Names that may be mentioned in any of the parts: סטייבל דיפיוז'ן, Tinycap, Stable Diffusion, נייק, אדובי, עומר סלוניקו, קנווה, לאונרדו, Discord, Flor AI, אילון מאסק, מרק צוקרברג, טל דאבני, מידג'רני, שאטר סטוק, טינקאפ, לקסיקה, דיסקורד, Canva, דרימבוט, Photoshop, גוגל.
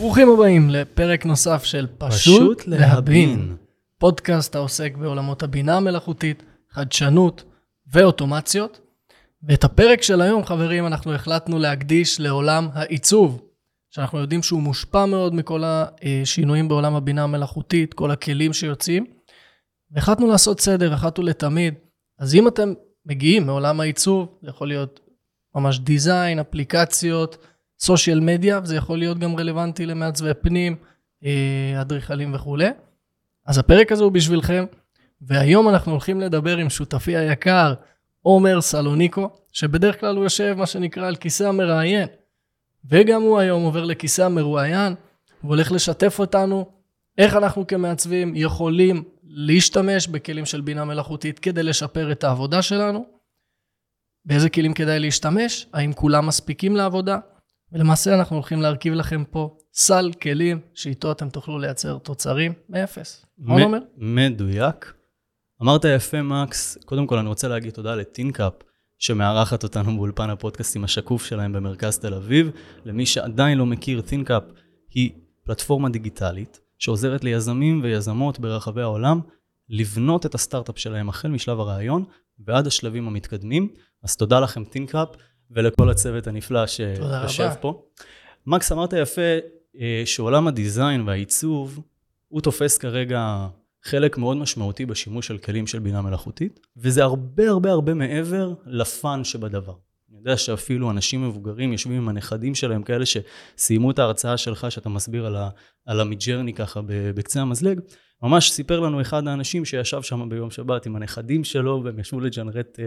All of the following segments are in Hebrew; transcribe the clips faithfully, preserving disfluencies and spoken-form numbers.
ברוכים הבאים לפרק נוסף של פשוט להבין, פודקאסט העוסק בעולמות הבינה המלאכותית, חדשנות ואוטומציות. ואת הפרק של היום, חברים, אנחנו החלטנו להקדיש לעולם העיצוב, שאנחנו יודעים שהוא מושפע מאוד מכל השינויים בעולם הבינה המלאכותית, כל הכלים שיוצאים. והחלטנו לעשות סדר, החלטנו לתמיד. אז אם אתם מגיעים מעולם העיצוב, זה יכול להיות ממש דיזיין, אפליקציות, סושיאל מדיה, וזה יכול להיות גם רלוונטי למעצבי פנים, אדריכלים וכו'. אז הפרק הזה הוא בשבילכם, והיום אנחנו הולכים לדבר עם שותפי היקר, עומר סלוניקו, שבדרך כלל הוא יושב מה שנקרא על כיסא המראיין, וגם הוא היום עובר לכיסא המרואיין, והולך לשתף אותנו איך אנחנו כמעצבים יכולים להשתמש בכלים של בינה מלאכותית כדי לשפר את העבודה שלנו, באיזה כלים כדאי להשתמש, האם כולם מספיקים לעבודה, ולמעשה אנחנו הולכים להרכיב לכם פה סל כלים שאיתו אתם תוכלו לייצר תוצרים מאפס. מה הוא אומר? מדויק. אמרת יפה, מקס. קודם כל אני רוצה להגיד תודה לטינקאפ, שמארחת אותנו באולפן הפודקאסטים השקוף שלהם במרכז תל אביב. למי שעדיין לא מכיר, טינקאפ היא פלטפורמה דיגיטלית שעוזרת ליזמים ויזמות ברחבי העולם לבנות את הסטארט-אפ שלהם החל משלב הרעיון ועד השלבים המתקדמים. אז תודה לכם טינקאפ ולכל הצוות הנפלא שיושב פה. מקס, אמרת יפה שעולם הדיזיין והעיצוב הוא תופס כרגע חלק מאוד משמעותי בשימוש של כלים של בינה מלאכותית, וזה הרבה הרבה הרבה מעבר לפן שבדבר. אני יודע שאפילו אנשים מבוגרים יושבים עם הנכדים שלהם, כאלה שסיימו את ההרצאה שלך, שאתה מסביר על, על המידג'רני ככה בקצה המזלג. ממש סיפר לנו אחד האנשים שישב שם ביום שבת עם הנכדים שלו, והם ישבו לג'נרט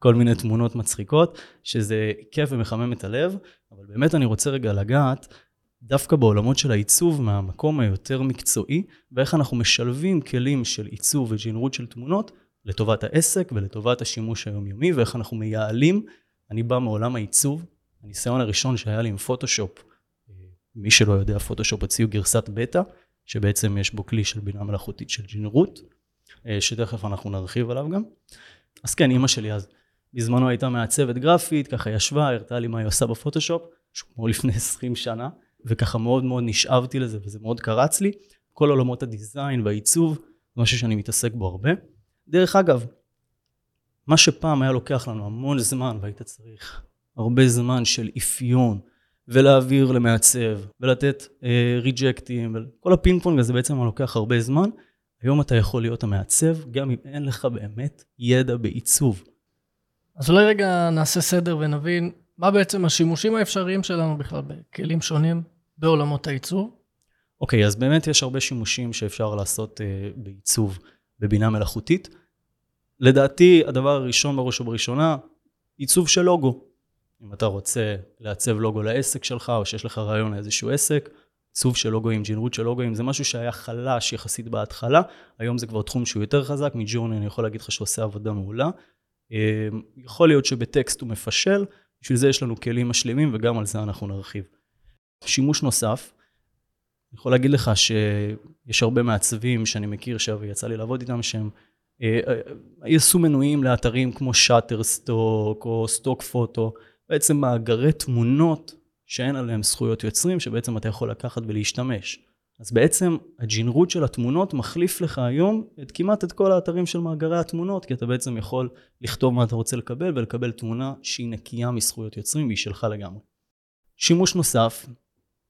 כל מיני תמונות מצחיקות, שזה כיף ומחמם את הלב, אבל באמת אני רוצה רגע לגעת, דווקא בעולמות של העיצוב מהמקום היותר מקצועי, ואיך אנחנו משלבים כלים של עיצוב וג'נרות של תמונות, לטובת העסק ולטובת השימוש היומיומי, ואיך אנחנו מייעלים. אני בא מעולם העיצוב, הניסיון הראשון שהיה לי עם פוטושופ, מי שלא יודע, פוטושופ הציעו גרסת בטא, שבעצם יש בו כלי של בינה מלאכותית של ג'נרות, שתכף אנחנו נרחיב עליו גם. אז כן, אמא שלי אז, בזמנו הייתה מעצבת גרפית, ככה ישבה, הרתה לי מה היא עושה בפוטושופ, כמו לפני עשרים שנה, וככה מאוד מאוד נשאבתי לזה, וזה מאוד קרץ לי. כל עולמות הדיזיין והעיצוב, זה משהו שאני מתעסק בו הרבה. דרך אגב, מה שפעם היה לוקח לנו המון זמן, והיית צריך הרבה זמן של אפיון, ולהעביר למעצב, ולתת אה, ריג'קטים, וכל הפינג פונג הזה בעצם לוקח הרבה זמן. היום אתה יכול להיות המעצב, גם אם אין לך באמת ידע בעיצוב. אז אולי רגע נעשה סדר ונבין, מה בעצם השימושים האפשריים שלנו בכלל בכלים שונים בעולמות העיצוב? אוקיי, אז באמת יש הרבה שימושים שאפשר לעשות בעיצוב בבינה מלאכותית. לדעתי, הדבר הראשון בראש ובראשונה, עיצוב של לוגו. אם אתה רוצה לעצב לוגו לעסק שלך, או שיש לך רעיון לאיזשהו עסק, עיצוב של לוגוים, ג'נרות של לוגוים, זה משהו שהיה חלש יחסית בהתחלה. היום זה כבר תחום שהוא יותר חזק. מידג'ורני, אני יכול להגיד לך שעושה עבודה מעולה. יכול להיות שבטקסט הוא מפשל, בשביל זה יש לנו כלים משלימים, וגם על זה אנחנו נרחיב. שימוש נוסף, אני יכול להגיד לך שיש הרבה מעצבים שאני מכיר שווה, יצא לי לעבוד איתם, שהם אה, יעשו מנויים לאתרים כמו שאטר סטוק או סטוק פוטו, בעצם מאגרי תמונות שאין עליהם זכויות יוצרים, שבעצם אתה יכול לקחת ולהשתמש. אז בעצם הג'נרות של התמונות מחליף לך היום את כמעט את כל האתרים של מאגרי התמונות, כי אתה בעצם יכול לכתוב מה אתה רוצה לקבל ולקבל תמונה שהיא נקייה מזכויות יוצרים והיא שלך לגמרי. שימוש נוסף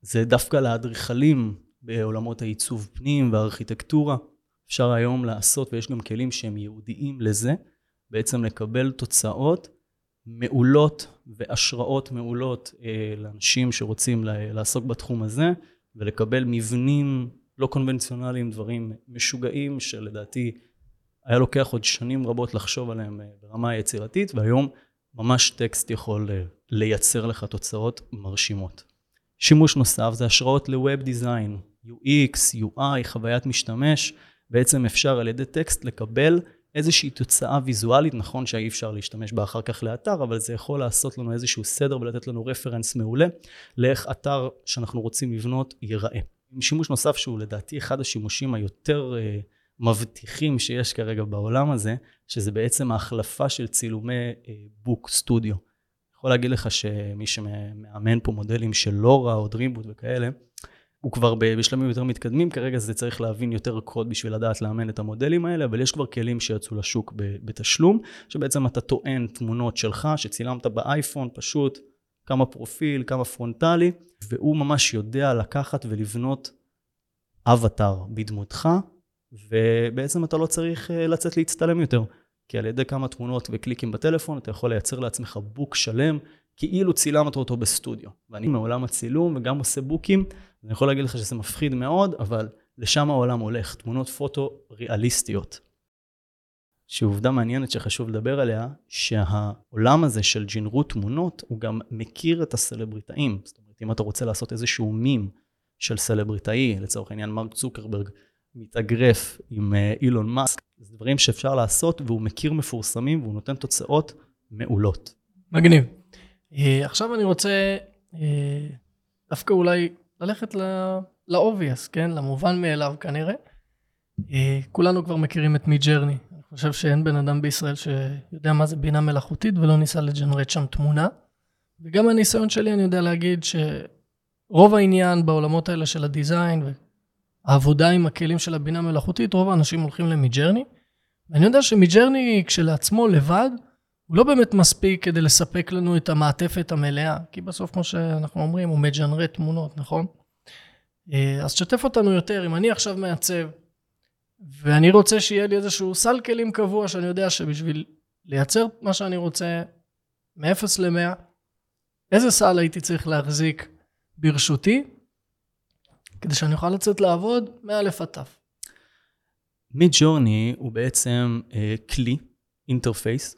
זה דווקא לאדריכלים בעולמות העיצוב פנים והארכיטקטורה. אפשר היום לעשות, ויש גם כלים שהם ייעודיים לזה, בעצם לקבל תוצאות מעולות והשראות מעולות אה, לאנשים שרוצים לעסוק בתחום הזה, ולקבל מבנים לא קונבנציונליים, דברים משוגעים שלדעתי היה לוקח עוד שנים רבות לחשוב עליהם ברמה היצירתית, והיום ממש טקסט יכול לייצר לך תוצאות מרשימות. שימוש נוסף זה השראות לווב דיזיין, יו אקס, יו איי, חוויית משתמש. בעצם אפשר על ידי טקסט לקבל איזושהי תוצאה ויזואלית, נכון שאי אפשר להשתמש בה אחר כך לאתר, אבל זה יכול לעשות לנו איזשהו סדר ולתת לנו רפרנס מעולה, לאיך אתר שאנחנו רוצים לבנות ייראה. שימוש נוסף שהוא לדעתי אחד השימושים היותר אה, מבטיחים שיש כרגע בעולם הזה, שזה בעצם ההחלפה של צילומי אה, בוק סטודיו. אני יכול להגיד לך שמי שמאמן פה מודלים של לורה או דרימבוט וכאלה, הוא כבר בשלמים יותר מתקדמים, כרגע זה צריך להבין יותר קוד בשביל לדעת לאמן את המודלים האלה, אבל יש כבר כלים שיצאו לשוק בתשלום, שבעצם אתה טוען תמונות שלך, שצילמת באייפון, פשוט כמה פרופיל, כמה פרונטלי, והוא ממש יודע לקחת ולבנות אבטר בדמותך, ובעצם אתה לא צריך לצאת להצטלם יותר, כי על ידי כמה תמונות וקליקים בטלפון, אתה יכול לייצר לעצמך בוק שלם, כאילו צילמת אותו בסטודיו. ואני מעולם הצילום וגם עושה בוקים, אני יכול להגיד לך שזה מפחיד מאוד, אבל לשם העולם הולך, תמונות פוטו ריאליסטיות. שעובדה מעניינת שחשוב לדבר עליה, שהעולם הזה של ג'נרות תמונות, הוא גם מכיר את הסלבריטאים. זאת אומרת, אם אתה רוצה לעשות איזשהו מים של סלבריטאי, לצורך העניין מרק צוקרברג, מתאגרף עם אילון מאסק, זה דברים שאפשר לעשות, והוא מכיר מפורסמים, והוא נותן תוצאות מעולות. מגניב. עכשיו אני רוצה דווקא אולי ללכת לאובייס, כן? למובן מאליו כנראה. כולנו כבר מכירים את מידג'רני. אני חושב שאין בן אדם בישראל שיודע מה זה בינה מלאכותית ולא ניסה לג'נרט שם תמונה. וגם הניסיון שלי אני יודע להגיד שרוב העניין בעולמות האלה של הדיזיין והעבודה עם הכלים של הבינה מלאכותית, רוב האנשים הולכים למידג'רני. ואני יודע שמידג'רני כשלעצמו לבד, הוא לא באמת מספיק כדי לספק לנו את המעטפת המלאה, כי בסוף כמו שאנחנו אומרים, הוא מג'נרט תמונות, נכון? אז שתף אותנו יותר, אם אני עכשיו מעצב, ואני רוצה שיהיה לי איזשהו סל כלים קבוע, שאני יודע שבשביל לייצר מה שאני רוצה, מאפס למאה, איזה סל הייתי צריך להחזיק ברשותי, כדי שאני אוכל לצאת לעבוד מאלף עד תף. מידג'ורני הוא בעצם כלי, אינטרפייס,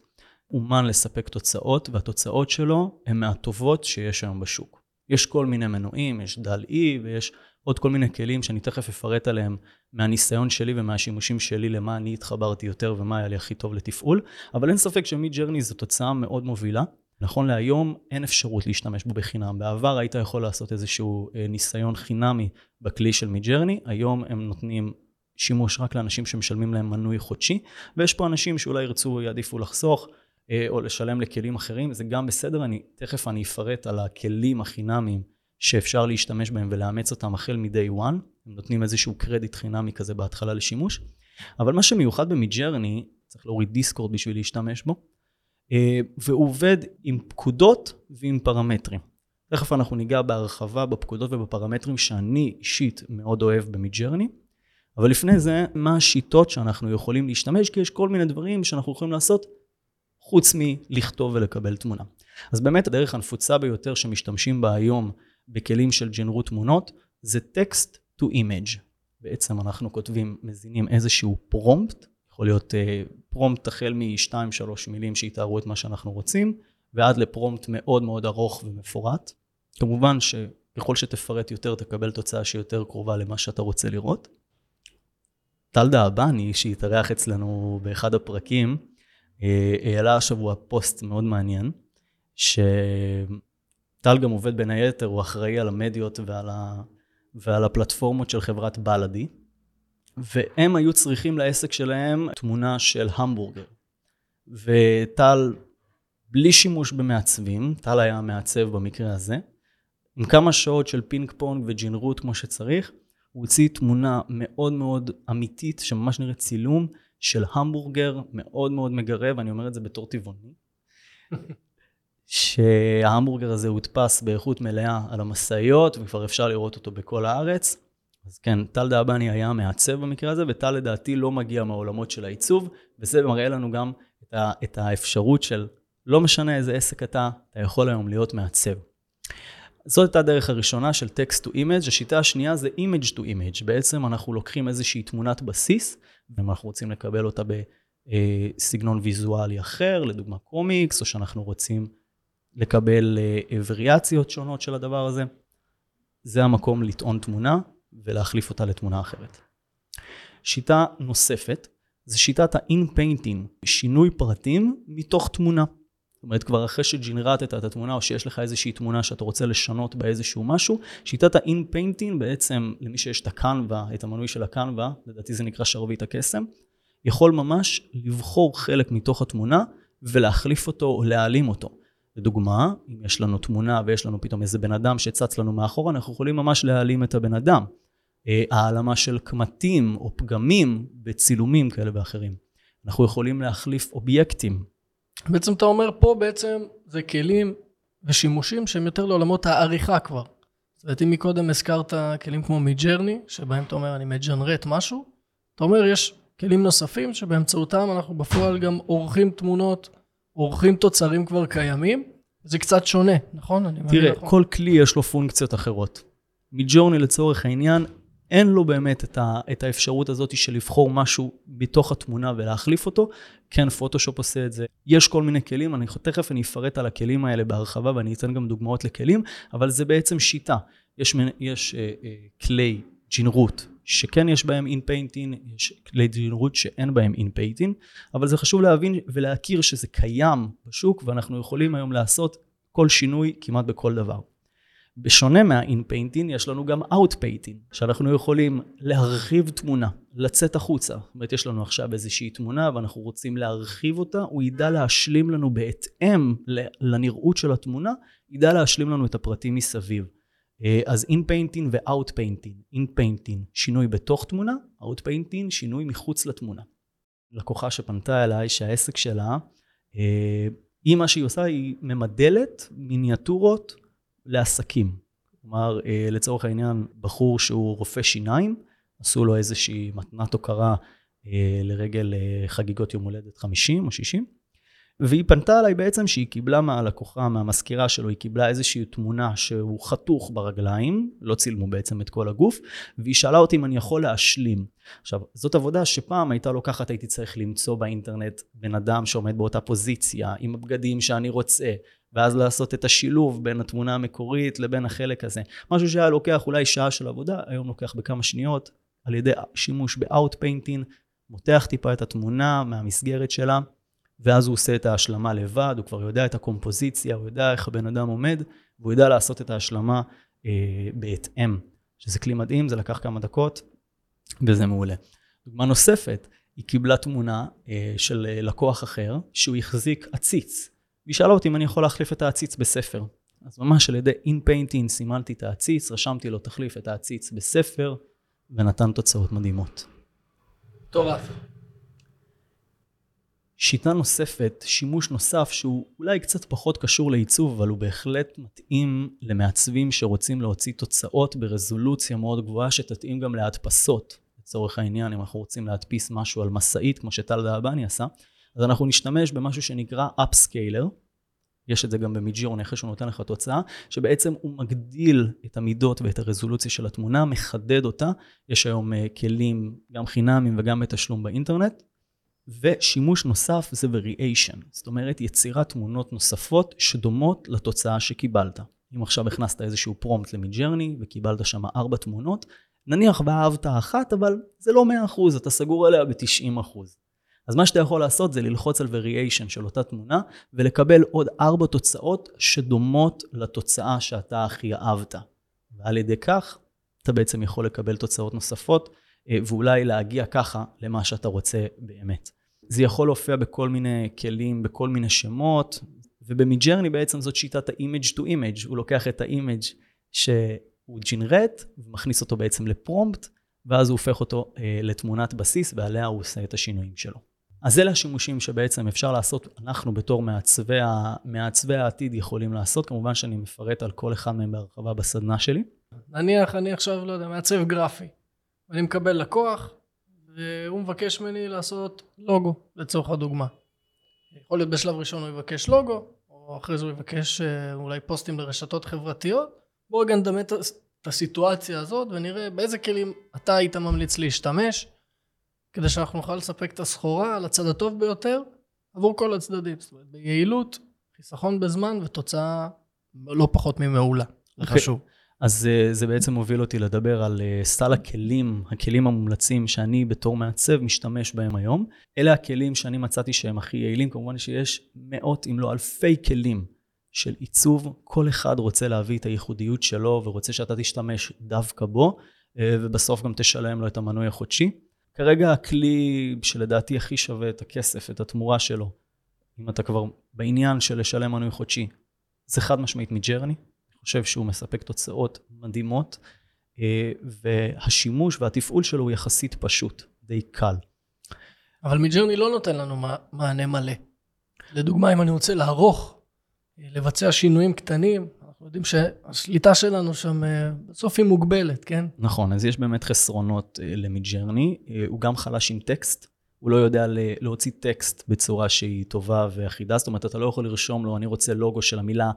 אומן לספק תוצאות, והתוצאות שלו הן מהטובות שיש היום בשוק. יש כל מיני מנועים, יש דל-אי ויש עוד כל מיני כלים שאני תכף אפרט עליהם מהניסיון שלי ומהשימושים שלי למה אני התחברתי יותר ומה היה לי הכי טוב לתפעול, אבל אין ספק שמידג'רני זו תוצאה מאוד מובילה. נכון להיום אין אפשרות להשתמש בו בחינם. בעבר היית יכול לעשות איזשהו ניסיון חינמי בכלי של מידג'רני, היום הם נותנים שימוש רק לאנשים שמשלמים להם מנוי חודשי, ויש פה אנשים שאולי ירצו, יעדיפו לחסוך, או לשלם לכלים אחרים, זה גם בסדר, אני, תכף אני אפרט על הכלים החינמיים שאפשר להשתמש בהם ולאמץ אותם החל מ-day one, הם נותנים איזשהו קרדיט חינמי כזה בהתחלה לשימוש, אבל מה שמיוחד במידג'רני, צריך להוריד דיסקורד בשביל להשתמש בו, והוא עובד עם פקודות ועם פרמטרים. תכף אנחנו ניגע בהרחבה בפקודות ובפרמטרים שאני אישית מאוד אוהב במידג'רני, אבל לפני זה, מה השיטות שאנחנו יכולים להשתמש, כי יש כל מיני דברים שאנחנו יכולים לעשות, חוץ מלכתוב ולקבל תמונה. אז באמת הדרך הנפוצה ביותר שמשתמשים בה היום בכלים של ג'נרות תמונות, זה text to image. בעצם אנחנו כותבים, מזינים איזשהו פרומפט, יכול להיות אה, פרומפט החל מ-שתיים שלוש מילים שיתארו את מה שאנחנו רוצים, ועד לפרומפט מאוד מאוד ארוך ומפורט. כמובן שככל שתפרט יותר, תקבל תוצאה שיותר קרובה למה שאתה רוצה לראות. טל דאבני, שהתארח אצלנו באחד הפרקים, העלה השבוע פוסט מאוד מעניין, שטל גם עובד בין היתר, הוא אחראי על המדיות ועל, ה... ועל הפלטפורמות של חברת בלדי, והם היו צריכים לעסק שלהם תמונה של המבורגר. וטל, בלי שימוש במעצבים, טל היה מעצב במקרה הזה, עם כמה שעות של פינג פונג וג'נרות כמו שצריך, הוא הוציא תמונה מאוד מאוד אמיתית, שממש נראית צילום, של המבורגר מאוד מאוד מגרב, אני אומר את זה בתור טבעוני, שההמבורגר הזה הודפס באיכות מלאה על המסעיות, וכבר אפשר לראות אותו בכל הארץ. אז כן, טל דאבני היה מעצב במקרה הזה, וטל לדעתי לא מגיע מהעולמות של העיצוב, וזה מראה לנו גם את, ה- את האפשרות של, לא משנה איזה עסק אתה, אתה יכול היום להיות מעצב. זאת הייתה הדרך הראשונה של Text to Image, השיטה השנייה זה Image to Image, בעצם אנחנו לוקחים איזושהי תמונת בסיס, ואנחנו רוצים לקבל אותה בסגנון ויזואלי אחר, לדוגמה קומיקס, או שאנחנו רוצים לקבל וריאציות שונות של הדבר הזה, זה המקום לטעון תמונה ולהחליף אותה לתמונה אחרת. שיטה נוספת, זה שיטת ה-in-painting, שינוי פרטים מתוך תמונה. זאת אומרת, כבר אחרי שג'נרטת את התמונה, או שיש לך איזושהי תמונה שאתה רוצה לשנות באיזשהו משהו, שיטת ה-in-painting בעצם, למי שיש את הקנווה, את המנוי של הקנווה, לדעתי זה נקרא שרביט הקסם, יכול ממש לבחור חלק מתוך התמונה, ולהחליף אותו או להעלים אותו. לדוגמה, אם יש לנו תמונה ויש לנו פתאום איזה בן אדם שצץ לנו מאחורה, אנחנו יכולים ממש להעלים את הבן אדם. העלמה של קמטים או פגמים בצילומים כאלה ואחרים. אנחנו יכולים להחליף אובייקטים. בעצם אתה אומר פה בעצם זה כלים ושימושים שהם יותר לעולמות העריכה כבר. זאת אומרת, אם מקודם הזכרת כלים כמו מידג'רני, שבהם אתה אומר אני מג'נרט משהו, אתה אומר יש כלים נוספים שבאמצעותם אנחנו בפועל גם עורכים תמונות, עורכים תוצרים כבר קיימים, זה קצת שונה, נכון? אני תראה, נכון. כל כלי יש לו פונקציות אחרות. מידג'ורני לצורך העניין, אין לו באמת את, ה, את האפשרות הזאת של לבחור משהו בתוך התמונה ולהחליף אותו, כן, פוטושופ עושה את זה. יש כל מיני כלים, אני תכף אני אפרט על הכלים האלה בהרחבה, ואני אתן גם דוגמאות לכלים, אבל זה בעצם שיטה. יש, יש אה, אה, כלי ג'ינרות, שכן יש בהם in-painting, יש כלי ג'ינרות שאין בהם in-painting, אבל זה חשוב להבין ולהכיר שזה קיים בשוק, ואנחנו יכולים היום לעשות כל שינוי כמעט בכל דבר. בשונה מה-in-painting יש לנו גם out-painting, שאנחנו יכולים להרחיב תמונה, לצאת החוצה. זאת אומרת, יש לנו עכשיו איזושהי תמונה ואנחנו רוצים להרחיב אותה, הוא ידע להשלים לנו בהתאם לנראות של התמונה, ידע להשלים לנו את הפרטים מסביב. אז in-painting ו-out-painting, in-painting שינוי בתוך תמונה, out-painting שינוי מחוץ לתמונה. לקוחה שפנתה אליי שהעסק שלה, היא מה שהיא עושה, היא ממדלת מיניאטורות, לעסקים. כלומר, לצורך העניין, בחור שהוא רופא שיניים, עשו לו איזושהי מתנת הוקרה לרגל חגיגות יום הולדת חמישים או שישים, והיא פנתה עליי בעצם שהיא קיבלה מהלקוחה, מהמזכירה שלו, היא קיבלה איזושהי תמונה שהוא חתוך ברגליים, לא צילמו בעצם את כל הגוף, והיא שאלה אותי אם אני יכול להשלים. עכשיו, זאת עבודה שפעם הייתה לוקחת, הייתי צריך למצוא באינטרנט בן אדם שעומד באותה פוזיציה, עם הבגדים שאני רוצה, ואז לעשות את השילוב בין התמונה המקורית לבין החלק הזה. משהו שהיה לוקח אולי שעה של עבודה, היום לוקח בכמה שניות, על ידי שימוש ב-outpainting, מותח טיפה את התמונה מהמסגרת שלה, ואז הוא עושה את ההשלמה לבד, הוא כבר יודע את הקומפוזיציה, הוא יודע איך הבן אדם עומד, והוא יודע לעשות את ההשלמה אה, בהתאם. שזה כלי מדהים, זה לקח כמה דקות, וזה מעולה. דוגמה נוספת, היא קיבלה תמונה אה, של לקוח אחר, שהוא יחזיק עציץ, והיא שאלה אותי אם אני יכול להחליף את העציץ בספר. אז ממש על ידי in-painting סימנתי את העציץ, רשמתי לו תחליף את העציץ בספר, ונתן תוצאות מדהימות. טוב, אף. שיטה נוספת, שימוש נוסף, שהוא אולי קצת פחות קשור לעיצוב, אבל הוא בהחלט מתאים למעצבים שרוצים להוציא תוצאות ברזולוציה מאוד גבוהה, שתתאים גם להדפסות. לצורך העניין, אם אנחנו רוצים להדפיס משהו על מסעית, כמו שטל דהבני עשה, אז אנחנו נשתמש במשהו שנקרא upscaler, יש את זה גם במידג'ורני, אחרי שהוא נותן לך תוצאה, שבעצם הוא מגדיל את המידות ואת הרזולוציה של התמונה, מחדד אותה, יש היום כלים גם חינמים וגם בתשלום באינטרנט, ושימוש נוסף זה variation, זאת אומרת יצירת תמונות נוספות שדומות לתוצאה שקיבלת. אם עכשיו הכנסת איזשהו פרומט למידג'ורני וקיבלת שם ארבע תמונות, נניח ואהבת אחת, אבל זה לא מאה אחוז, אתה סגור עליה ב-תשעים אחוז. אז מה שאתה יכול לעשות זה ללחוץ על variation של אותה תמונה, ולקבל עוד ארבע תוצאות שדומות לתוצאה שאתה הכי אהבת. ועל ידי כך, אתה בעצם יכול לקבל תוצאות נוספות, ואולי להגיע ככה למה שאתה רוצה באמת. זה יכול להופיע בכל מיני כלים, בכל מיני שמות, ובמידג'ורני בעצם זאת שיטת ה-image to image, הוא לוקח את ה-image שהוא ג'ינרט, ומכניס אותו בעצם לפרומפט, ואז הוא הופך אותו לתמונת בסיס, ועליה הוא עושה את השינויים שלו. אז אלה השימושים שבעצם אפשר לעשות, אנחנו בתור מעצבי, מעצבי העתיד יכולים לעשות, כמובן שאני מפרט על כל אחד מהם בהרחבה בסדנה שלי. נניח, אני עכשיו, לא יודע, מעצב גרפי, אני מקבל לקוח, והוא מבקש ממני לעשות לוגו, לצורך הדוגמה. יכול להיות בשלב ראשון הוא יבקש לוגו, או אחרי זה הוא יבקש אולי פוסטים לרשתות חברתיות, בואו רגע נדמה את הסיטואציה הזאת, ונראה באיזה כלים אתה היית ממליץ להשתמש, כדי שאנחנו נוכל לספק את הסחורה על הצד הטוב ביותר, עבור כל הצדדים, זאת אומרת, ביעילות, חיסכון בזמן ותוצאה לא פחות ממעולה, זה חשוב. אז זה בעצם מוביל אותי לדבר על סל הכלים, הכלים המומלצים שאני בתור מעצב משתמש בהם היום. אלה הכלים שאני מצאתי שהם הכי יעילים, כמובן שיש מאות אם לא אלפי כלים של עיצוב, כל אחד רוצה להביא את הייחודיות שלו ורוצה שאתה תשתמש דווקא בו, ובסוף גם תשלם לו את המנוי החודשי. כרגע הכלי שלדעתי הכי שווה את הכסף, את התמורה שלו, אם אתה כבר בעניין של לשלם מנוי חודשי, זה חד משמעית מידג'רני, אני חושב שהוא מספק תוצאות מדהימות, והשימוש והתפעול שלו הוא יחסית פשוט, די קל. אבל מידג'רני לא נותן לנו מענה מלא. לדוגמה, אם אני רוצה לערוך, לבצע שינויים קטנים, אנחנו יודעים שהשליטה שלנו שם בסוף היא מוגבלת, כן? נכון, אז יש באמת חסרונות למידג'רני, הוא גם חלש עם טקסט, הוא לא יודע להוציא טקסט בצורה שהיא טובה ואחידה, זאת אומרת, אתה לא יכול לרשום לו, אני רוצה לוגו של המילה,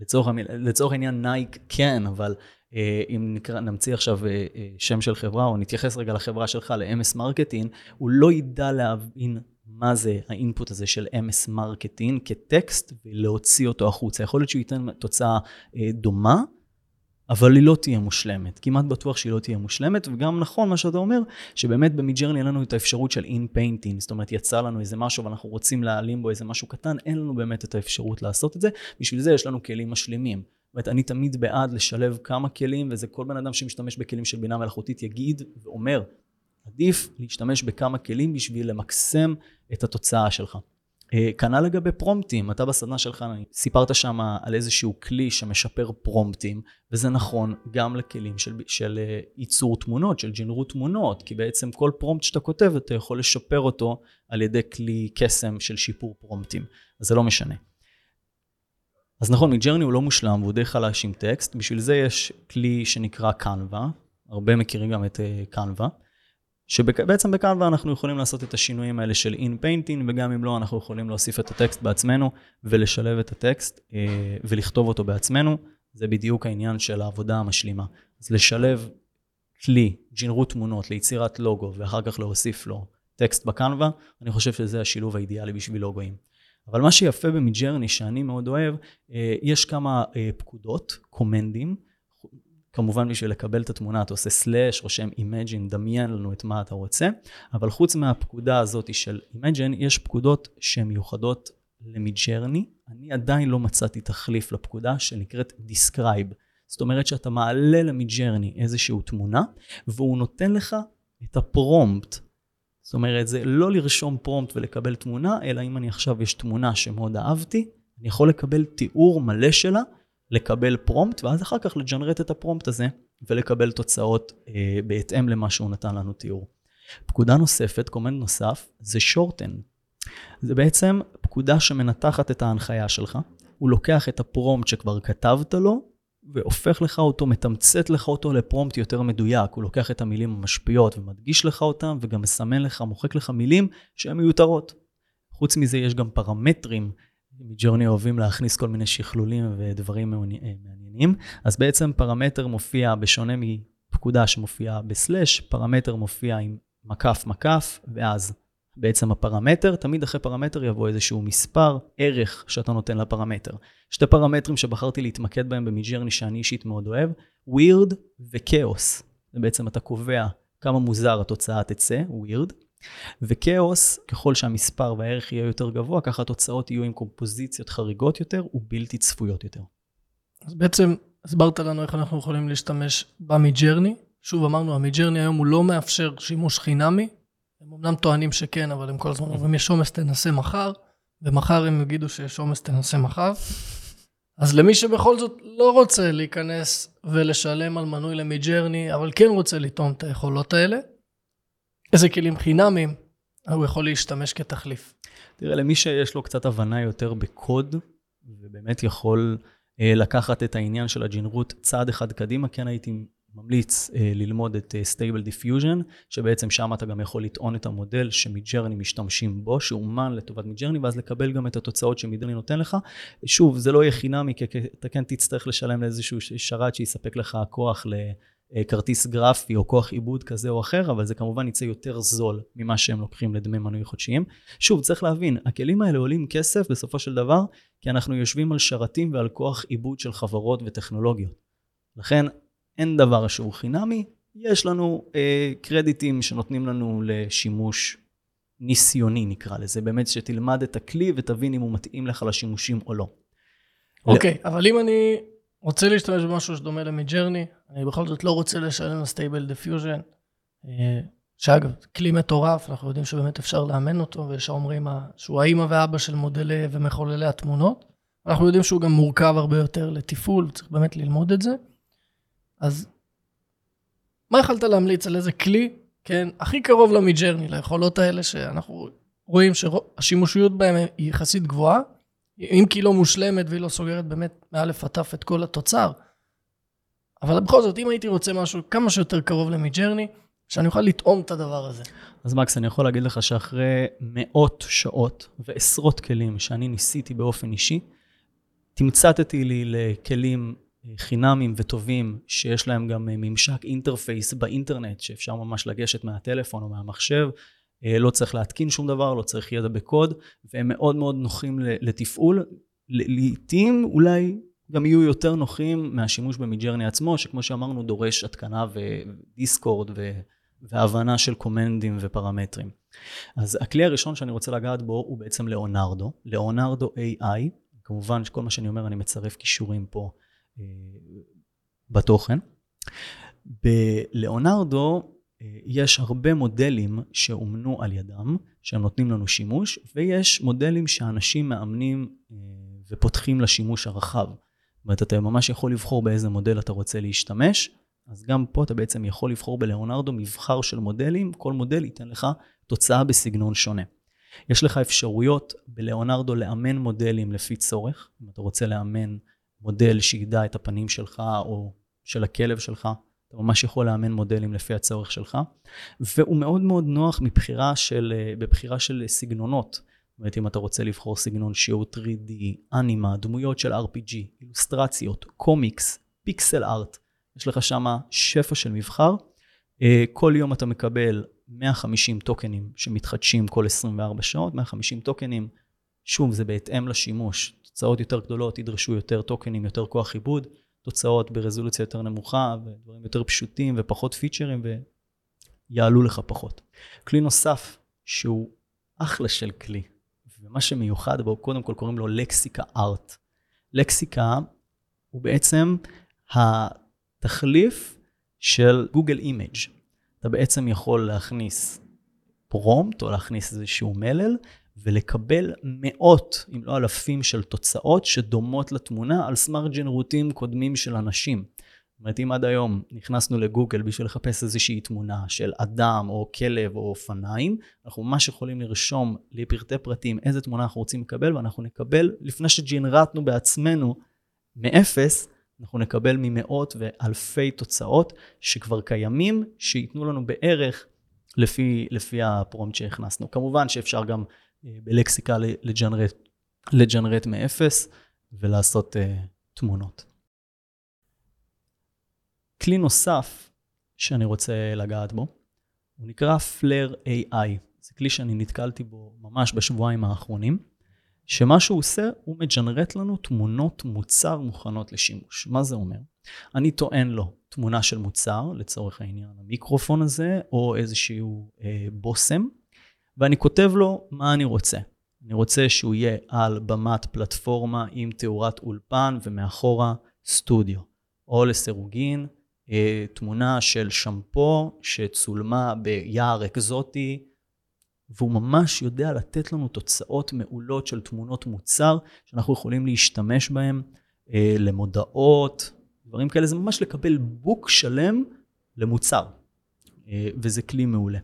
לצורך, לצורך העניין נייק כן, אבל אם נקרא, נמציא עכשיו שם של חברה, או נתייחס רגע לחברה שלך, ל-אם אס מרקטינג, הוא לא ידע להבין מה זה האינפוט הזה של אם אס מרקטינג כטקסט, ולהוציא אותו החוצה. יכול להיות שהוא ייתן תוצאה דומה, אבל היא לא תהיה מושלמת. כמעט בטוח שהיא לא תהיה מושלמת, וגם נכון מה שאתה אומר, שבאמת במידג'רני אין לנו את האפשרות של in-painting, זאת אומרת, יצא לנו איזה משהו, ואנחנו רוצים להעלים בו איזה משהו קטן, אין לנו באמת את האפשרות לעשות את זה, בשביל זה יש לנו כלים משלימים. זאת אומרת, אני תמיד בעד לשלב כמה כלים, וזה כל בן אדם שמשתמש בכלים של בינה מלאכותית יגיד ואומר, עדיף להשתמש בכמה כלים בשביל למקסם את התוצאה שלך. כנ"ל לגבי פרומפטים, אתה בסדנה שלך סיפרת שם על איזשהו כלי שמשפר פרומפטים, וזה נכון גם לכלים של, של ייצור תמונות, של ג'נרות תמונות, כי בעצם כל פרומפט שאתה כותב, אתה יכול לשפר אותו על ידי כלי קסם של שיפור פרומפטים, אז זה לא משנה. אז נכון, מידג'רני הוא לא מושלם, והוא די חלש עם טקסט, בשביל זה יש כלי שנקרא קנווה, הרבה מכירים גם את קנווה, שבעצם בקנווה אנחנו יכולים לעשות את השינויים האלה של in-painting, וגם אם לא, אנחנו יכולים להוסיף את הטקסט בעצמנו, ולשלב את הטקסט, ולכתוב אותו בעצמנו, זה בדיוק העניין של העבודה המשלימה. אז לשלב כלי, ג'נרות תמונות, ליצירת לוגו, ואחר כך להוסיף לו טקסט בקנווה, אני חושב שזה השילוב האידיאלי בשביל לוגויים. אבל מה שיפה במידג'רני, שאני מאוד אוהב, יש כמה פקודות, קומנדים, כמובן בשביל לקבל את התמונה, אתה עושה סלאש, רושם אימג'ין, דמיין לנו את מה אתה רוצה, אבל חוץ מהפקודה הזאת של אימג'ין, יש פקודות שהן מיוחדות למידג'רני, אני עדיין לא מצאתי תחליף לפקודה שנקראת דיסקרייב, זאת אומרת שאתה מעלה למידג'רני איזשהו תמונה, והוא נותן לך את הפרומפט, זאת אומרת זה לא לרשום פרומפט ולקבל תמונה, אלא אם אני עכשיו יש תמונה שמאוד אהבתי, אני יכול לקבל תיאור מלא שלה, לקבל פרומפט, ואז אחר כך לג'נרט את הפרומפט הזה, ולקבל תוצאות אה, בהתאם למה שהוא נתן לנו תיאור. פקודה נוספת, קומנד נוסף, זה שורטן. זה בעצם פקודה שמנתחת את ההנחיה שלך, הוא לוקח את הפרומפט שכבר כתבת לו, והופך לך אותו, מתמצת לך אותו לפרומפט יותר מדויק, הוא לוקח את המילים המשפיעות ומדגיש לך אותן, וגם מסמן לך, מוחק לך מילים שהן מיותרות. חוץ מזה יש גם פרמטרים, מידג'רני אוהבים להכניס כל מיני שכלולים ודברים מעניינים, אז בעצם פרמטר מופיע בשונה מפקודה שמופיעה בסלש, פרמטר מופיע עם מקף מקף, ואז בעצם הפרמטר, תמיד אחרי פרמטר יבוא איזשהו מספר, ערך שאתה נותן לפרמטר. שתי פרמטרים שבחרתי להתמקד בהם במידג'רני שאני אישית מאוד אוהב, weird ו-chaos. בעצם אתה קובע כמה מוזר התוצאה תצא, weird. וכאוס, ככל שהמספר והערך יהיה יותר גבוה, ככה התוצאות יהיו עם קומפוזיציות חריגות יותר ובלתי צפויות יותר. אז בעצם הסברת לנו איך אנחנו יכולים להשתמש במידג'רני. שוב אמרנו, המידג'רני היום הוא לא מאפשר שימוש חינמי. הם אמנם טוענים שכן, אבל הם כל הזמן אומרים, יש עומס תנסה מחר, ומחר הם יגידו שיש עומס תנסה מחר. אז למי שבכל זאת לא רוצה להיכנס ולשלם על מנוי למידג'רני, אבל כן רוצה לטעום את היכולות האלה, איזה כלים חינמים הוא יכול להשתמש כתחליף. תראה, למי שיש לו קצת הבנה יותר בקוד, ובאמת יכול אה, לקחת את העניין של הג'נרות צעד אחד קדימה, כן הייתי ממליץ אה, ללמוד את אה, Stable Diffusion, שבעצם שם אתה גם יכול לטעון את המודל שמידג'רני משתמשים בו, שאומן לטובת מידג'רני, ואז לקבל גם את התוצאות שמידג'רני נותן לך. שוב, זה לא יהיה חינמי, כי אתה כן תצטרך לשלם לאיזשהו שרת שיספק לך כוח ל... כרטיס גרפי או כוח עיבוד כזה או אחר, אבל זה כמובן יצא יותר זול ממה שהם לוקחים לדמי מנוי חודשיים. שוב, צריך להבין, הכלים האלה עולים כסף בסופו של דבר, כי אנחנו יושבים על שרתים ועל כוח עיבוד של חברות וטכנולוגיות. לכן, אין דבר שהוא חינמי, יש לנו אה, קרדיטים שנותנים לנו לשימוש ניסיוני נקרא לזה, באמת שתלמד את הכלי ותבין אם הוא מתאים לך לשימושים או לא. אוקיי, okay, ל... אבל אם אני... רוצה להשתמש במשהו שדומה למידג'רני, אני בכל זאת לא רוצה לשלם לסטייבל דיפיוז'ן, שאגב, כלי מטורף, אנחנו יודעים שבאמת אפשר לאמן אותו, וישר אומרים שהוא האמא ואבא של מודלי ומחוללי התמונות, אנחנו יודעים שהוא גם מורכב הרבה יותר לתפעול, צריך באמת ללמוד את זה. אז מה יכולת להמליץ על איזה כלי, כן, הכי קרוב למידג'רני, ליכולות האלה שאנחנו רואים שהשימושיות בהם היא יחסית גבוהה, אם כי לא מושלמת והיא לא סוגרת באמת מאלף עטף את כל התוצר. אבל בכל זאת, אם הייתי רוצה משהו כמה שיותר קרוב למידג'רני, שאני אוכל לטעום את הדבר הזה. אז מקס, אני יכול להגיד לך שאחרי מאות שעות ועשרות כלים שאני ניסיתי באופן אישי, תמצאתי לי לכלים חינמים וטובים שיש להם גם ממשק אינטרפייס באינטרנט, שאפשר ממש לגשת מהטלפון או מהמחשב, לא צריך להתקין שום דבר, לא צריך ידע בקוד, והם מאוד מאוד נוחים לתפעול, לעתים אולי גם יהיו יותר נוחים מהשימוש במידג'רני עצמו, שכמו שאמרנו דורש התקנה ודיסקורד והבנה של קומנדים ופרמטרים. אז הכלי הראשון שאני רוצה לגעת בו הוא בעצם לאונרדו, לאונרדו איי איי, כמובן שכל מה שאני אומר אני מצרף קישורים פה אה, בתוכן. בלאונרדו אה, יש הרבה מודלים שאומנו על ידם, שהם נותנים לנו שימוש, ויש מודלים שאנשים מאמנים אה, ופותחים לשימוש הרחב. זאת אומרת, אתה ממש יכול לבחור באיזה מודל אתה רוצה להשתמש, אז גם פה אתה בעצם יכול לבחור בלאונרדו מבחר של מודלים, כל מודל ייתן לך תוצאה בסגנון שונה. יש לך אפשרויות בלאונרדו לאמן מודלים לפי צורך, אם אתה רוצה לאמן מודל שידע את הפנים שלך או של הכלב שלך, אתה ממש יכול לאמן מודלים לפי הצורך שלך, והוא מאוד מאוד נוח מבחירה של, בבחירה של סגנונות, זאת אומרת, אם אתה רוצה לבחור סגנון שהוא תרי די, אנימה, דמויות של אר פי ג'י, אילוסטרציות, קומיקס, פיקסל ארט, יש לך שם שפע של מבחר. כל יום אתה מקבל מאה וחמישים טוקנים שמתחדשים כל עשרים וארבע שעות, מאה וחמישים טוקנים, שוב, זה בהתאם לשימוש. תוצאות יותר גדולות ידרשו יותר טוקנים, יותר כוח עיבוד, תוצאות ברזולוציה יותר נמוכה, ודברים יותר פשוטים ופחות פיצ'רים, ויעלו לך פחות. כלי נוסף שהוא אחלה של כלי, ומה שמיוחד בו, קודם כל קוראים לו לקסיקה ארט. לקסיקה הוא בעצם התחליף של גוגל אימג'. אתה בעצם יכול להכניס פרומט או להכניס איזשהו מלל, ולקבל מאות, אם לא אלפים של תוצאות שדומות לתמונה על סמך ג'נרטים קודמים של אנשים. זאת אומרת, אם עד היום נכנסנו לגוגל בשביל לחפש איזושהי תמונה של אדם או כלב או אופניים, אנחנו ממש יכולים לרשום לפרטי פרטים איזה תמונה אנחנו רוצים לקבל, ואנחנו נקבל, לפני שג'נרטנו בעצמנו מאפס, אנחנו נקבל ממאות ואלפי תוצאות שכבר קיימים, שייתנו לנו בערך לפי, לפי הפרומט שהכנסנו. כמובן שאפשר גם בלקסיקה לג'נרט, לג'נרט מאפס ולעשות uh, תמונות. כלי נוסף שאני רוצה לגעת בו, הוא נקרא Flor איי איי. זה כלי שאני נתקלתי בו ממש בשבועיים האחרונים, שמה שהוא עושה הוא מג'נרט לנו תמונות מוצר מוכנות לשימוש. מה זה אומר? אני טוען לו תמונה של מוצר, לצורך העניין המיקרופון הזה, או איזשהו אה, בוסם, ואני כותב לו מה אני רוצה. אני רוצה שהוא יהיה על במת פלטפורמה עם תאורת אולפן ומאחורה סטודיו, או לסירוגין, אה, תמונה של שמפו שצולמה ביער אקזוטי, והוא ממש יודע לתת לנו תוצאות מעולות של תמונות מוצר, שאנחנו יכולים להשתמש בהן, אה, למודעות, דברים כאלה, זה ממש לקבל בוק שלם למוצר, אה, וזה כלי מעולה.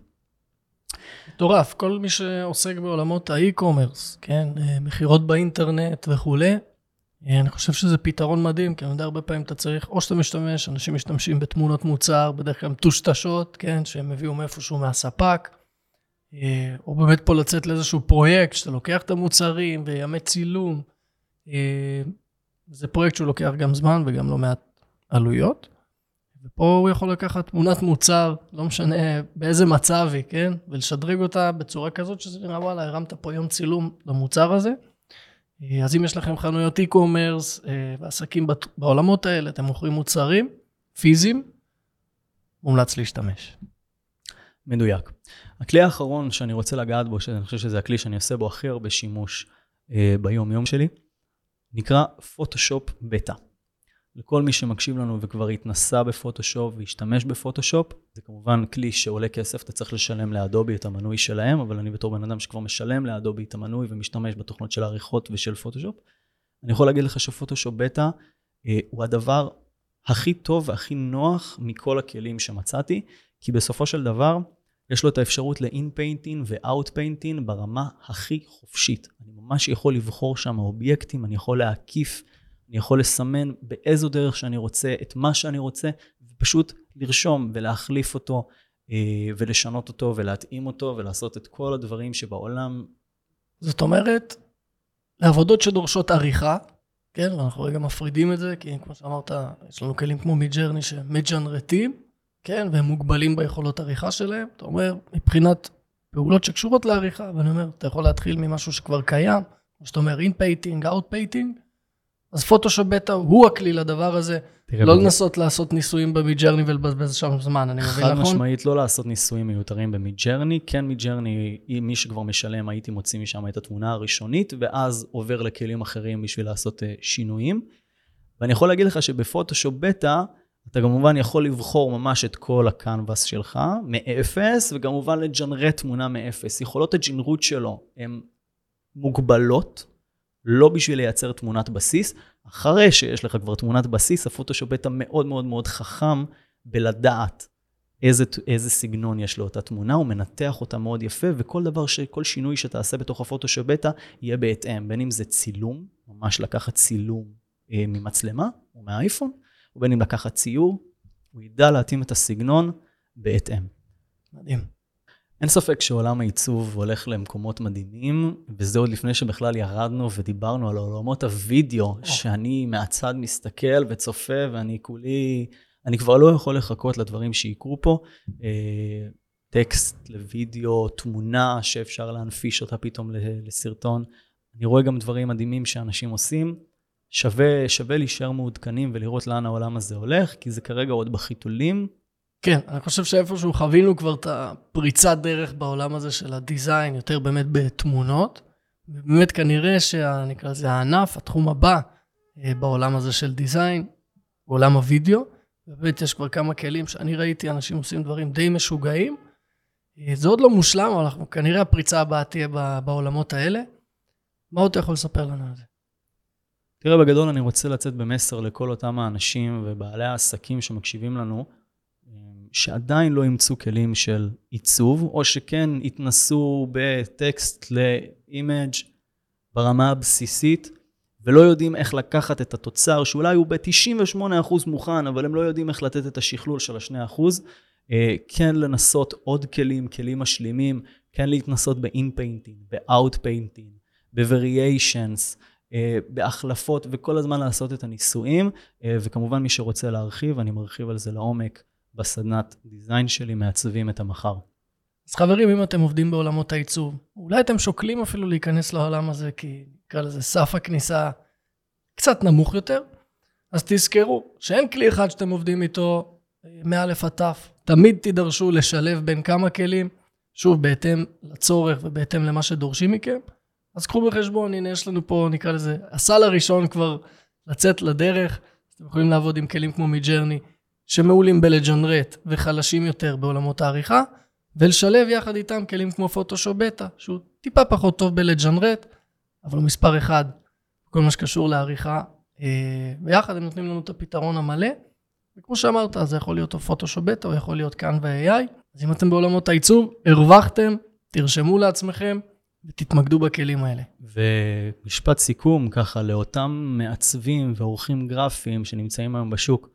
מטורף, כל מי שעוסק בעולמות האי-קומרס, כן, מחירות באינטרנט וכו', אני חושב שזה פתרון מדהים, כי אני יודע הרבה פעמים אתה צריך, או שאתה משתמש, אנשים משתמשים בתמונות מוצר, בדרך כלל מטושטשות, כן, שהם הביאו מאיפשהו מהספק, או באמת פה לצאת לאיזשהו פרויקט, שאתה לוקח את המוצרים וימי צילום, זה פרויקט שהוא לוקח גם זמן וגם לא מעט עלויות, ופה הוא יכול לקחת תמונת מוצר, לא משנה באיזה מצב היא, כן? ולשדרג אותה בצורה כזאת, שזה נראה, וואלה, הרמת פה יום צילום למוצר הזה, אז אם יש לכם חנויות אי-קומרס, ועסקים בעולמות האלה, אתם מוכרים מוצרים פיזיים, מומלץ להשתמש. מדויק. הכלי האחרון שאני רוצה לגעת בו, שאני חושב שזה הכלי שאני עושה בו הכי הרבה שימוש ביום יום שלי, נקרא פוטושופ בטא. לכל מי שמקשיב לנו וכבר התנסה בפוטושופ והשתמש בפוטושופ, זה כמובן כלי שעולה כסף, אתה צריך לשלם לאדובי את המנוי שלהם, אבל אני בתור בן אדם שכבר משלם לאדובי את המנוי ומשתמש בתוכנות של העריכות ושל פוטושופ, אני יכול להגיד לך שפוטושופ בטא הוא הדבר הכי טוב והכי נוח מכל הכלים שמצאתי, כי בסופו של דבר יש לו את האפשרות ל-in-painting ו-out-painting ברמה הכי חופשית. אני ממש יכול לבחור שם האובייקטים, אני יכול להקיף, אני יכול לסמן באיזו דרך שאני רוצה, את מה שאני רוצה, ופשוט לרשום ולהחליף אותו, ולשנות אותו ולהתאים אותו, ולעשות את כל הדברים שבעולם. זאת אומרת, לעבודות שדורשות עריכה, כן, ואנחנו גם מפרידים את זה, כי כמו שאמרת, יש לנו כלים כמו מידג'רני שמג'נרטים, כן, והם מוגבלים ביכולות העריכה שלהם. אתה אומר, מבחינת פעולות שקשורות לעריכה, ואני אומר, אתה יכול להתחיל ממשהו שכבר קיים, כמו שאתה אומר, in-painting, out-painting, אז פוטושופ בטא הוא הכלי לדבר הזה, לא לנסות לעשות ניסויים במידג'רני ולבזבז שם זמן, אני מבין נכון? חד משמעית, לא לעשות ניסויים מיותרים במידג'רני, כן מידג'רני, מי שכבר משלם, הייתי מוציא משם את התמונה הראשונית, ואז עובר לכלים אחרים בשביל לעשות שינויים, ואני יכול להגיד לך שבפוטושופ בטא, אתה כמובן יכול לבחור ממש את כל הקנבס שלך, מאפס, וכמובן לג'נרט תמונה מאפס. יכולות הג'נרות שלו הן מוגבלות, לא בשביל לייצר תמונת בסיס. אחרי שיש לך כבר תמונת בסיס, הפוטושופ בטא מאוד מאוד מאוד חכם בלדעת איזה, איזה סגנון יש לו אותה תמונה, הוא מנתח אותה מאוד יפה, וכל דבר, כל שינוי שתעשה בתוך הפוטושופ בטא יהיה בהתאם, בין אם זה צילום, ממש לקחת צילום אה, ממצלמה או מהאייפון, ובין אם לקחת ציור, הוא ידע להתאים את הסגנון בהתאם. מדהים. אין ספק שעולם העיצוב הולך למקומות מדהימים, וזה עוד לפני שבכלל ירדנו ודיברנו על עולמות הווידאו, שאני מהצד מסתכל וצופה, ואני כולי, אני כבר לא יכול לחכות לדברים שיקרו פה, טקסט לוידאו, תמונה שאפשר להנפיש אותה פתאום לסרטון, אני רואה גם דברים מדהימים שאנשים עושים, שווה, שווה להישאר מעודכנים ולראות לאן העולם הזה הולך, כי זה כרגע עוד בחיתולים. כן, אני חושב שאיפשהו חווינו כבר את הפריצת דרך בעולם הזה של הדיזיין, יותר באמת בתמונות, ובאמת כנראה שנקרא לזה הענף, התחום הבא בעולם הזה של דיזיין, בעולם הווידאו, באמת יש כבר כמה כלים שאני ראיתי, אנשים עושים דברים די משוגעים, זה עוד לא מושלם, אבל אנחנו, כנראה הפריצה הבאה תהיה בעולמות האלה. מה עוד אתה יכול לספר לנו על זה? תראה, בגדול אני רוצה לצאת במסר לכל אותם האנשים ובעלי העסקים שמקשיבים לנו, שעדיין לא ימצאו כלים של עיצוב, או שכן התנסו בטקסט לאימג' ברמה הבסיסית, ולא יודעים איך לקחת את התוצר, שאולי הוא ב-תשעים ושמונה אחוז מוכן, אבל הם לא יודעים איך לתת את השכלול של ה-שני אחוז, כן לנסות עוד כלים, כלים משלימים, כן להתנסות ב-in-painting, ב-out-painting, ב-variations, בהחלפות, וכל הזמן לעשות את הניסויים, וכמובן מי שרוצה להרחיב, אני מרחיב על זה לעומק בסדנת דיזיין שלי, מעצבים את המחר. אז חברים, אם אתם עובדים בעולמות העיצוב, אולי אתם שוקלים אפילו להיכנס לעולם הזה, כי נקרא לזה סף הכניסה קצת נמוך יותר, אז תזכרו שאין כלי אחד שאתם עובדים איתו מאלף עד תף, תמיד תידרשו לשלב בין כמה כלים, שוב בהתאם לצורך ובהתאם למה שדורשים מכם, אז קחו בחשבון, הנה יש לנו פה, נקרא לזה, הסל הראשון כבר לצאת לדרך, אתם יכולים לעבוד עם כלים כמו מידג'רני, שמעולים בלג'נרט וחלשים יותר בעולמות העריכה, ולשלב יחד איתם כלים כמו פוטושופ בטא, שהוא טיפה פחות טוב בלג'נרט, אבל הוא מספר אחד, כל מה שקשור לעריכה, ויחד הם נותנים לנו את הפתרון המלא, וכמו שאמרת, זה יכול להיות פוטושופ בטא, או יכול להיות Canva איי איי, אז אם אתם בעולמות העיצוב, הרווחתם, תרשמו לעצמכם, ותתמקדו בכלים האלה. ומשפט סיכום ככה, לאותם מעצבים ועורכים גרפיים שנמצאים היום בשוק,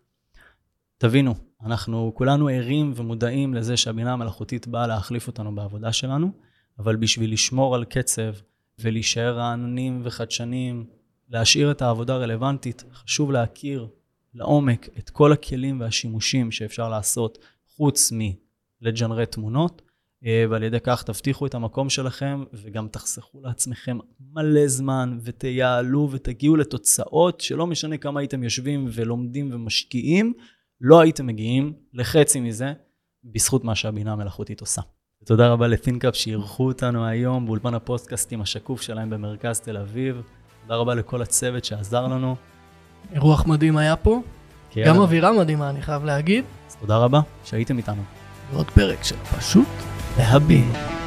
תבינו, אנחנו כולנו ערים ומודעים לזה שהבינה המלאכותית באה להחליף אותנו בעבודה שלנו, אבל בשביל לשמור על קצב ולהישאר רעננים וחדשנים, להשאיר את העבודה רלוונטית, חשוב להכיר לעומק את כל הכלים והשימושים שאפשר לעשות חוץ מלג'נרט תמונות, ועל ידי כך תבטיחו את המקום שלכם, וגם תחסכו לעצמכם מלא זמן, ותיעלו ותגיעו לתוצאות, שלא משנה כמה הייתם יושבים ולומדים ומשקיעים, לא הייתם מגיעים לחצי מזה, בזכות מה שהבינה המלאכותית עושה. תודה רבה לטינקאפ שאירחו אותנו היום, באולפן הפודקאסטים השקוף שלהם במרכז תל אביב, תודה רבה לכל הצוות שעזר לנו. אירוח מדהים היה פה, כן. גם אווירה מדהימה אני חייב להגיד. אז תודה רבה שהייתם איתנו. ועוד פרק של פשוט להבין.